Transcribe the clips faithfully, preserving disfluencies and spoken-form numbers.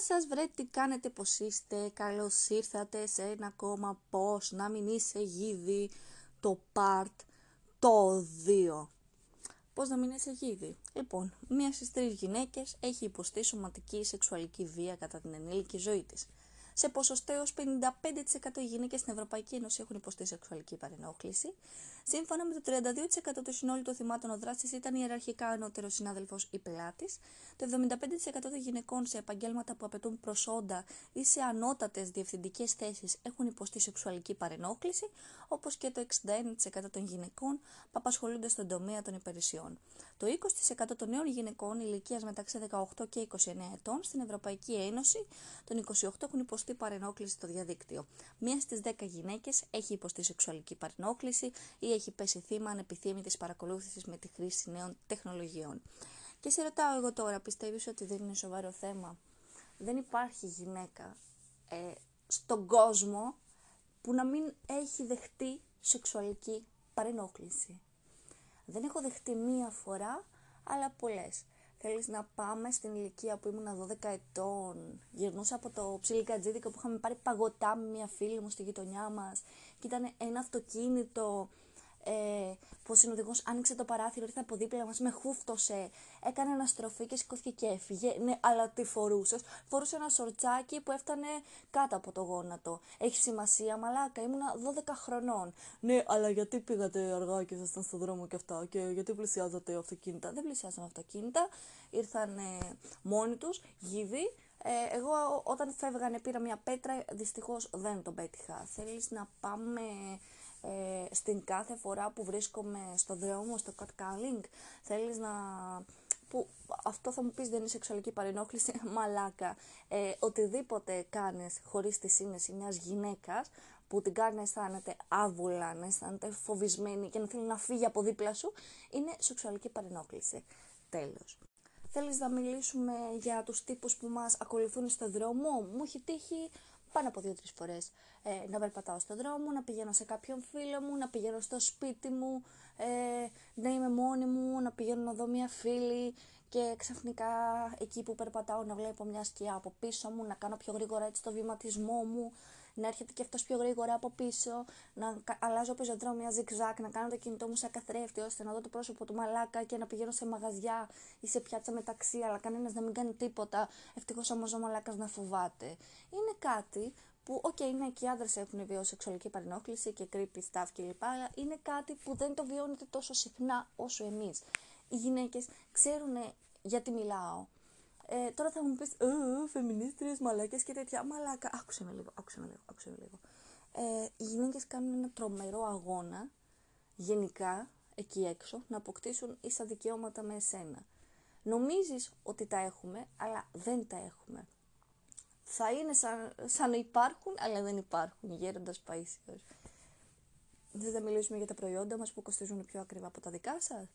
σας βρε, τι κάνετε, πως είστε, καλώς ήρθατε σε ένα ακόμα πως να μην είσαι γίδι, το part το δύο. Πως να μην είσαι γίδι. Λοιπόν, μία στις τρεις γυναίκες έχει υποστεί σωματική ή σεξουαλική βία κατά την ενήλικη ζωή της. Σε ποσοστό έως πενήντα πέντε τοις εκατό οι γυναίκες στην Ευρωπαϊκή Ένωση έχουν υποστεί σεξουαλική παρενόχληση. Σύμφωνα με το τριάντα δύο τοις εκατό του συνόλου των θυμάτων, ο δράστης ήταν ιεραρχικά ανώτερο συνάδελφος ή πελάτης. Το εβδομήντα πέντε τοις εκατό των γυναικών σε επαγγέλματα που απαιτούν προσόντα ή σε ανώτατες διευθυντικές θέσεις έχουν υποστεί σεξουαλική παρενόχληση, όπως και το εξήντα ένα τοις εκατό των γυναικών που απασχολούνται στον τομέα των υπηρεσιών. Το είκοσι τοις εκατό των νέων γυναικών ηλικίας μεταξύ δεκαοκτώ και είκοσι εννέα ετών στην Ευρωπαϊκή Ένωση των είκοσι οκτώ έχουν υποστεί παρενόχληση στο διαδίκτυο. Μία στις δέκα γυναίκες έχει υποστεί σεξουαλική παρενόχληση ή έχει πέσει θύμα ανεπιθύμητης παρακολούθησης με τη χρήση νέων τεχνολογιών. Και σε ρωτάω εγώ τώρα, πιστεύεις ότι δεν είναι σοβαρό θέμα? Δεν υπάρχει γυναίκα ε, στον κόσμο που να μην έχει δεχτεί σεξουαλική παρενόχληση. Δεν έχω δεχτεί μία φορά, αλλά πολλές. Θέλεις να πάμε στην ηλικία που ήμουν δώδεκα ετών, γυρνούσα από το ψιλικατζίδικα που είχαμε πάρει παγωτά με μια φίλη μου στη γειτονιά μας και ήταν ένα αυτοκίνητο ε, που ο συνοδηγός άνοιξε το παράθυρο, ήρθε από δίπλα μας, με χούφτωσε, έκανε αναστροφή και σηκώθηκε και έφυγε. Ναι, αλλά τι φορούσες? Φορούσε ένα σορτσάκι που έφτανε κάτω από το γόνατο. Έχει σημασία, μαλάκα, ήμουνα δώδεκα χρονών. Ναι, αλλά γιατί πήγατε αργά και ήσασταν στον δρόμο και αυτά, και γιατί πλησιάζατε αυτοκίνητα? Δεν πλησιάζαμε αυτοκίνητα, ήρθαν ε, μόνοι τους, γίδι. Ε, εγώ όταν φεύγανε πήρα μια πέτρα, δυστυχώς δεν τον πέτυχα. Θέλεις να πάμε Ε, στην κάθε φορά που βρίσκομαι στο δρόμο, στο catcalling? Θέλεις να... που αυτό θα μου πεις δεν είναι σεξουαλική παρενόχληση? Μαλάκα, ε, οτιδήποτε κάνεις χωρίς τη σύνεση μιας γυναίκας που την κάνει να αισθάνεται άβουλα, να αισθάνεται φοβισμένη και να θέλει να φύγει από δίπλα σου, είναι σεξουαλική παρενόχληση. Τέλος. Θέλεις να μιλήσουμε για τους τύπους που μας ακολουθούν στο δρόμο? Μου έχει τύχει πάνω από δύο-τρεις φορές ε, να περπατάω στον δρόμο, να πηγαίνω σε κάποιον φίλο μου, να πηγαίνω στο σπίτι μου, ε, να είμαι μόνη μου, να πηγαίνω να δω μια φίλη και ξαφνικά εκεί που περπατάω να βλέπω μια σκιά από πίσω μου, να κάνω πιο γρήγορα έτσι το βηματισμό μου, να έρχεται και αυτός πιο γρήγορα από πίσω, να αλλάζω πεζοδρόμια ζιγ-ζακ, να κάνω το κινητό μου σαν καθρέφτη ώστε να δω το πρόσωπο του μαλάκα και να πηγαίνω σε μαγαζιά ή σε πιάτσα μεταξύ, αλλά κανένας να μην κάνει τίποτα. Ευτυχώς όμως ο μαλάκας να φοβάται. Είναι κάτι που, οκ, okay, ναι, και οι άντρες έχουν βιώσει σεξουαλική παρενόχληση και creepy stuff κλπ. Αλλά είναι κάτι που δεν το βιώνετε τόσο συχνά όσο εμείς. Οι γυναίκες ξέρουν γιατί μιλάω. Ε, τώρα θα μου πεις, ε, ε, φεμινίστριες, μαλάκες και τέτοια. Μαλάκα, άκουσε με λίγο, άκουσε με λίγο, άκουσε με λίγο. Ε, οι γυναίκες κάνουν ένα τρομερό αγώνα, γενικά, εκεί έξω, να αποκτήσουν ίσα δικαιώματα με εσένα. Νομίζεις ότι τα έχουμε, αλλά δεν τα έχουμε. Θα είναι σαν, σαν να υπάρχουν, αλλά δεν υπάρχουν, γέροντας Παΐσιος. Θες να μιλήσουμε για τα προϊόντα μας που κοστίζουν πιο ακριβά από τα δικά σας?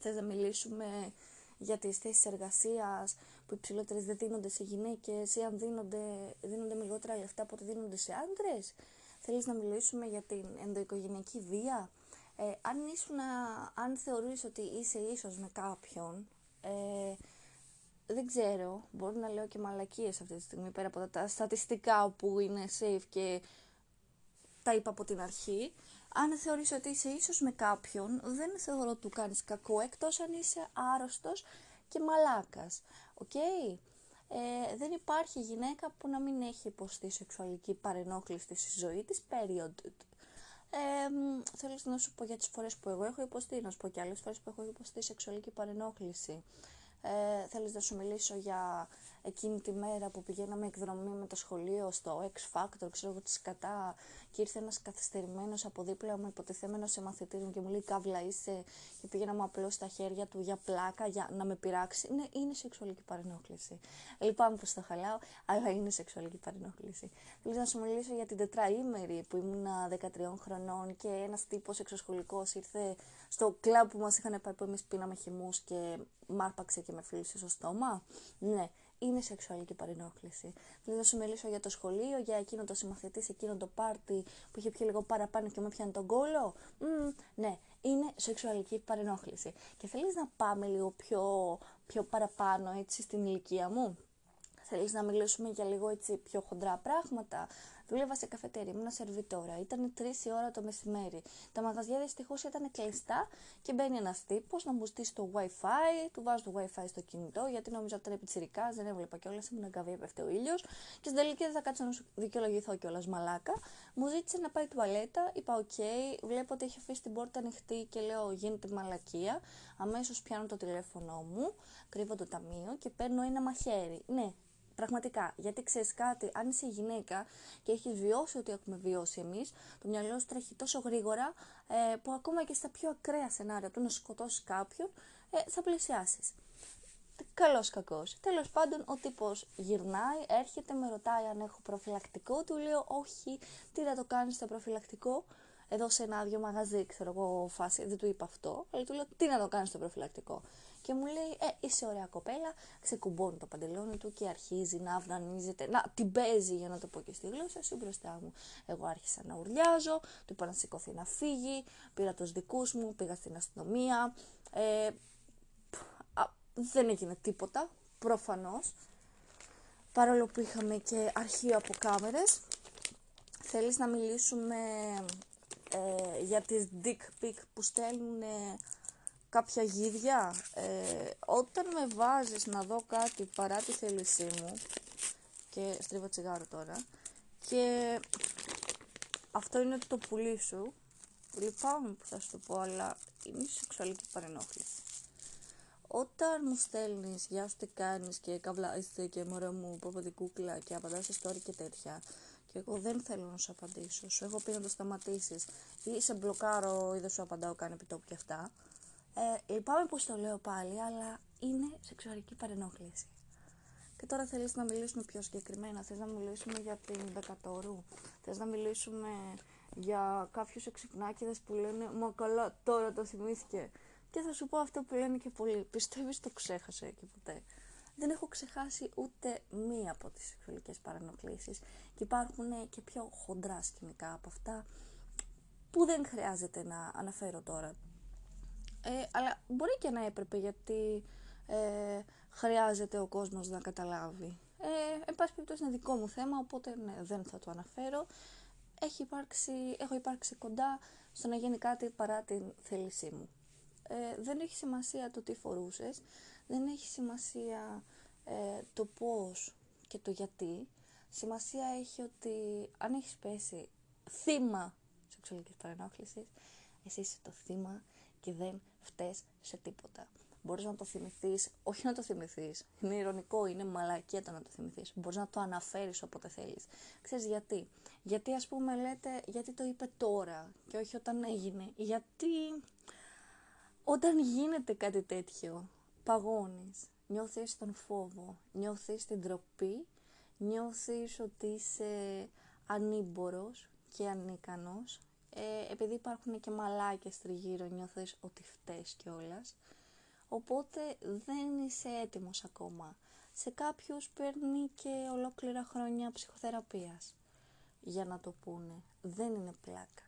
Θες να μιλήσουμε για τις θέσεις εργασίας που οι ψηλότερες δεν δίνονται σε γυναίκες ή αν δίνονται, δίνονται με λιγότερα λεφτά από ό,τι δίνονται σε άντρες? Θέλεις να μιλήσουμε για την ενδοοικογενειακή βία? Ε, αν, ήσουν, αν θεωρείς ότι είσαι ίσως με κάποιον, ε, δεν ξέρω, μπορεί να λέω και μαλακίες αυτή τη στιγμή πέρα από τα, τα στατιστικά που είναι safe και τα είπα από την αρχή. Αν θεωρείς ότι είσαι ίσως με κάποιον, δεν θεωρώ ότι του κάνεις κακό, εκτός αν είσαι άρρωστος και μαλάκας. Οκ. Okay? Ε, δεν υπάρχει γυναίκα που να μην έχει υποστεί σεξουαλική παρενόχληση στη ζωή της, period. Ε, θέλεις να σου πω για τις φορές που εγώ έχω υποστεί, να σου πω και άλλες φορές που έχω υποστεί σεξουαλική παρενόχληση. Ε, θέλεις να σου μιλήσω για εκείνη τη μέρα που πηγαίναμε εκδρομή με το σχολείο στο X-Factor, ξέρω εγώ τι σκατά, και ήρθε ένας καθυστερημένος από δίπλα μου, υποτιθέμενος σε μαθητή μου, και μου λέει «Καύλα είσαι», και πήγαινα μου απλώ στα χέρια του για πλάκα, για να με πειράξει. Ναι, είναι σεξουαλική παρενόχληση. Λυπάμαι που στο χαλάω, αλλά είναι σεξουαλική παρενόχληση. Θέλεις να σου μιλήσω για την τετραήμερη που ήμουνα δεκατριών χρονών και ένας τύπος εξωσχολικός ήρθε στο κλαμπ που μας είχαν πάει, που εμείς πίναμε χυμούς, και μ' άρπαξε και με φίλησε στο στόμα. Ναι, είναι σεξουαλική παρενόχληση. Δηλαδή, να σου μιλήσω για το σχολείο, για εκείνο το συμμαθητή, εκείνο το πάρτι που είχε πιει λίγο παραπάνω και μου πιάνει τον κόλο. Mm, ναι, είναι σεξουαλική παρενόχληση. Και θέλεις να πάμε λίγο πιο, πιο παραπάνω, έτσι, στην ηλικία μου? Θέλεις να μιλήσουμε για λίγο έτσι πιο χοντρά πράγματα? Δούλευα σε καφετέρια, ήμουν σερβιτόρα. Ήταν τρεις η ώρα το μεσημέρι. Τα μαγαζιά δυστυχώς ήταν κλειστά και μπαίνει ένας τύπος να μου στήσει το WiFi. Του βάζω το WiFi στο κινητό, γιατί νόμιζα ότι ήταν πιτσιρικάς, δεν έβλεπα κιόλας. Ήμουν αγκαβή, έπεφτε ο ήλιος. Και στην τελική δεν θα κάτσω να σου δικαιολογηθώ κιόλας, μαλάκα. Μου ζήτησε να πάει τουαλέτα. Είπα: Οκ, okay. Βλέπω ότι έχει αφήσει την πόρτα ανοιχτή και λέω: Γίνεται μαλακία. Αμέσως πιάνω το τηλέφωνό μου, κρύβω το ταμείο και παίρνω ένα μαχαίρι. Ναι. Πραγματικά, γιατί ξέρεις κάτι, αν είσαι γυναίκα και έχεις βιώσει ό,τι έχουμε βιώσει εμείς, το μυαλό σου τρέχει τόσο γρήγορα ε, που ακόμα και στα πιο ακραία σενάρια, από το να σκοτώσεις κάποιον, ε, θα πλησιάσεις. Καλός κακός. Τέλος πάντων, ο τύπος γυρνάει, έρχεται, με ρωτάει αν έχω προφυλακτικό, του λέω όχι, τι θα το κάνεις το προφυλακτικό. Εδώ σε ένα-δυο μαγαζί, ξέρω εγώ, φάση, δεν του είπα αυτό, αλλά του λέω τι να το κάνεις το προφυλακτικό. Και μου λέει, ε, είσαι ωραία κοπέλα, ξεκουμπώνει το παντελόνι του και αρχίζει να αυνανίζεται, να την παίζει, για να το πω και στη γλώσσα σου, μπροστά μου. Εγώ άρχισα να ουρλιάζω, του είπα να σηκωθεί να φύγει, πήρα τους δικούς μου, πήγα στην αστυνομία, ε, α, δεν έγινε τίποτα, προφανώς, παρόλο που είχαμε και αρχείο από κάμερες. Θέλεις να μιλήσουμε ε, για τις dick pic που στέλνουν ε, κάποια γίδια? Ε, όταν με βάζεις να δω κάτι παρά τη θέλησή μου, και στρίβω τσιγάρο τώρα, και αυτό είναι το πουλί σου, λυπάμαι που θα σου το πω, αλλά είναι η σεξουαλική παρενόχληση. Όταν μου στέλνεις γεια σου τι κάνεις και καβλά είστε και μωρέ μου παπαδικούκλα και απαντάς σε story και τέτοια, και εγώ δεν θέλω να σου απαντήσω, σου έχω πει να το σταματήσεις ή σε μπλοκάρω ή δεν σου απαντάω καν επιτόπου και αυτά. Ε, λυπάμαι που το λέω πάλι, αλλά είναι σεξουαλική παρενόχληση. Και τώρα θέλεις να μιλήσουμε πιο συγκεκριμένα, θες να μιλήσουμε για την Δεκατόρου, θες να μιλήσουμε για κάποιους εξυπνάκηδες που λένε «Μα καλά, τώρα το θυμήθηκε». Και θα σου πω αυτό που λένε και πολλοί. Πιστεύεις το ξέχασε και ποτέ? Δεν έχω ξεχάσει ούτε μία από τις σεξουαλικές παρενοχλήσεις και υπάρχουν και πιο χοντρά σκηνικά από αυτά που δεν χρειάζεται να αναφέρω τώρα. Ε, αλλά μπορεί και να έπρεπε, γιατί ε, χρειάζεται ο κόσμος να καταλάβει. Ε, εν πάση περιπτώσει είναι δικό μου θέμα, οπότε ναι, δεν θα το αναφέρω. Έχει υπάρξει, έχω υπάρξει κοντά στο να γίνει κάτι παρά την θέλησή μου. Ε, δεν έχει σημασία το τι φορούσες, δεν έχει σημασία ε, το πώς και το γιατί. Σημασία έχει ότι αν έχεις πέσει θύμα σεξουαλικής παρενόχλησης, εσύ είσαι το θύμα και δεν φταίς σε τίποτα. Μπορείς να το θυμηθείς, όχι να το θυμηθείς, είναι ειρωνικό, είναι μαλακία το να το θυμηθείς. Μπορείς να το αναφέρεις όποτε θέλεις. Ξέρεις γιατί? Γιατί ας πούμε λέτε, γιατί το είπε τώρα και όχι όταν έγινε. Γιατί όταν γίνεται κάτι τέτοιο, παγώνεις, νιώθεις τον φόβο, νιώθεις την ντροπή, νιώθεις ότι είσαι ανήμπορος και ανίκανος. Ε, επειδή υπάρχουν και μαλάκες τριγύρω, νιώθεις ότι φταίς κιόλας. Οπότε δεν είσαι έτοιμος ακόμα. Σε κάποιους παίρνει και ολόκληρα χρόνια ψυχοθεραπείας για να το πούνε. Δεν είναι πλάκα.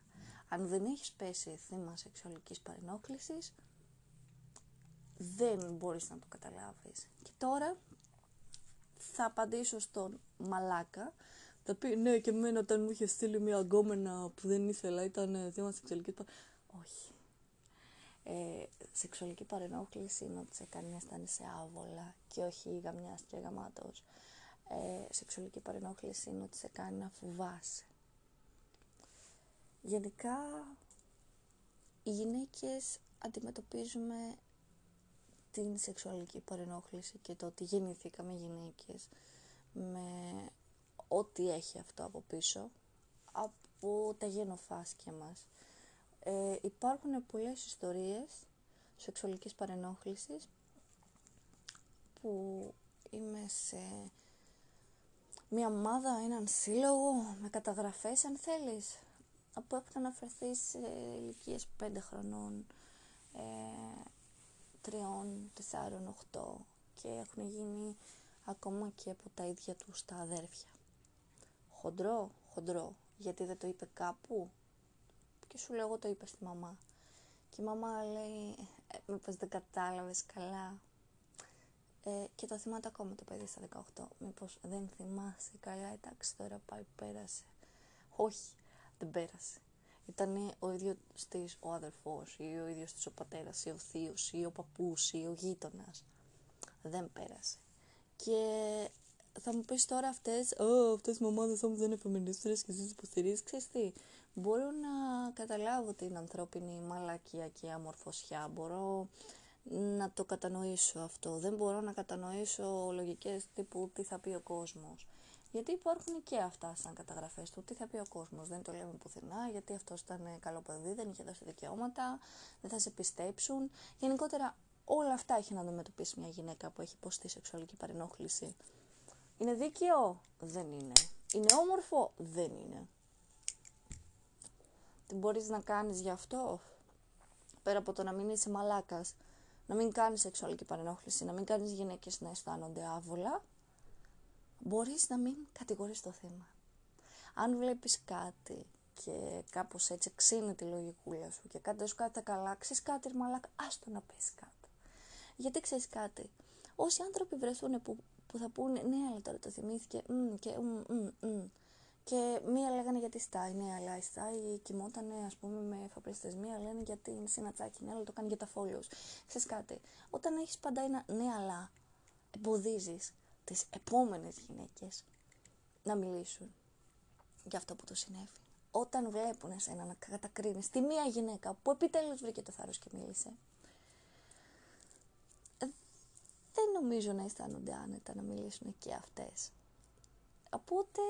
Αν δεν έχεις πέσει θύμα σεξουαλικής παρενόχλησης, δεν μπορείς να το καταλάβεις. Και τώρα θα απαντήσω στον μαλάκα. Θα πει, ναι, και εμένα όταν μου είχε στείλει μια γκόμενα που δεν ήθελα, ήταν θέμα σεξουαλικής παρενόχλησης. Όχι. Ε, σεξουαλική παρενόχληση είναι ότι σε κάνει να αισθάνεσαι άβολα και όχι γαμιάς και γαμάτος. Ε, σεξουαλική παρενόχληση είναι ότι σε κάνει να φοβάσαι. Γενικά, οι γυναίκες αντιμετωπίζουμε την σεξουαλική παρενόχληση και το ότι γεννηθήκαμε γυναίκες με ό,τι έχει αυτό από πίσω, από τα γενοφάσκια μας. Ε, υπάρχουν πολλές ιστορίες σεξουαλικής παρενόχλησης που είμαι σε μια ομάδα, έναν σύλλογο, με καταγραφές αν θέλεις, από όπου θα αναφερθεί σε ηλικίες πέντε χρονών, ε, τρία, τέσσερα, οκτώ και έχουν γίνει ακόμα και από τα ίδια τους τα αδέρφια. Χοντρό, χοντρό, γιατί δεν το είπε κάπου και σου λέω εγώ το είπα στη μαμά. Και η μαμά λέει, ε, μήπως δεν κατάλαβες καλά, Ε, και το θυμάται ακόμα το παιδί στα δεκαοκτώ. Μήπως δεν θυμάσαι καλά, εντάξει, τώρα πάει, πέρασε. Όχι, δεν πέρασε. Ήταν ο ίδιος της ο αδερφός, ή ο ίδιος της ο πατέρας, ή ο θείος, ή ο παππούς, ή ο γείτονας. Δεν πέρασε. Και θα μου πεις τώρα αυτές, «Ω, αυτές οι μαμάδες όμως δεν είναι φεμινίστρες και εσείς υποστηρίζεις». Ξέρεις τι, μπορώ να καταλάβω την ανθρώπινη μαλακία και αμορφωσιά, μπορώ να το κατανοήσω αυτό. Δεν μπορώ να κατανοήσω λογικές τύπου τι θα πει ο κόσμος. Γιατί υπάρχουν και αυτά σαν καταγραφές του, τι θα πει ο κόσμος. Δεν το λέμε πουθενά, γιατί αυτός ήταν καλό παιδί, δεν είχε δώσει δικαιώματα, δεν θα σε πιστέψουν. Γενικότερα όλα αυτά έχει να αντιμετωπίσει μια γυναίκα που έχει υποστεί σεξουαλική παρενόχληση. Είναι δίκαιο? Δεν είναι. Είναι όμορφο? Δεν είναι. Τι μπορείς να κάνεις γι' αυτό? Πέρα από το να μην είσαι μαλάκας, να μην κάνεις σεξουαλική παρενόχληση, να μην κάνεις γυναίκες να αισθάνονται άβολα, μπορείς να μην κατηγορείς το θύμα. Αν βλέπεις κάτι και κάπως έτσι ξύνει τη λογικούλα σου και κάτι σου κάτι θα καλάξεις, κάτι μαλάκα, άστο να πεις κάτι. Γιατί ξέρεις κάτι, όσοι άνθρωποι βρεθούν που, που θα πούνε, ναι, αλλά τώρα το θυμήθηκε, μ, και μ, μ, μ. Και μία λέγανε γιατί στάει, ναι, αλλά η στάει κοιμότανε, ας πούμε, με φαπριστές. Μία λένε γιατί είναι συνατσάκι, ναι, αλλά το κάνει για τα φόλιος. Ξέρεις κάτι, όταν έχεις πάντα ένα ναι, αλλά, εμποδίζεις τις επόμενες γυναίκες να μιλήσουν για αυτό που τους συνέβη. Όταν βλέπουν εσένα να κατακρίνεις τη μία γυναίκα που επιτέλους βρήκε το θάρρος και μίλησε, δεν νομίζω να αισθάνονται άνετα να μιλήσουν και αυτές. Οπότε,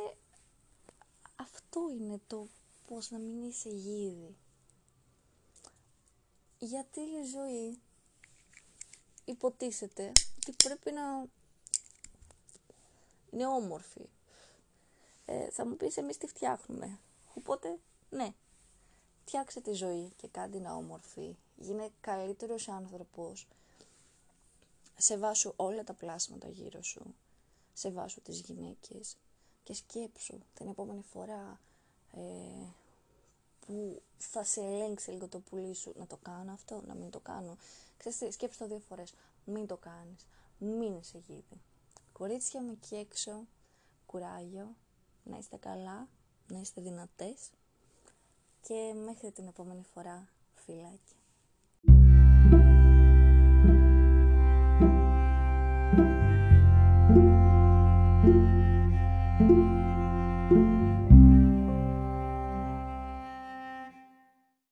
αυτό είναι το πώς να μην είσαι γίδι. Γιατί η ζωή υποτίθεται ότι πρέπει να είναι όμορφη. Ε, θα μου πεις εμείς τη φτιάχνουμε. Οπότε, ναι, φτιάξε τη ζωή και κάντε να όμορφη. Γίνε καλύτερος άνθρωπος. Σεβάσου όλα τα πλάσματα γύρω σου. Σεβάσου τις γυναίκες. Και σκέψου την επόμενη φορά ε, που θα σε ελέγξει λίγο το πουλί σου, να το κάνω αυτό, να μην το κάνω. Ξέρετε, σκέψου το δύο φορές. Μην το κάνεις. Μην είσαι γίδι. Κορίτσια μου εκεί έξω, κουράγιο, να είστε καλά, να είστε δυνατές. Και μέχρι την επόμενη φορά, φιλάκια.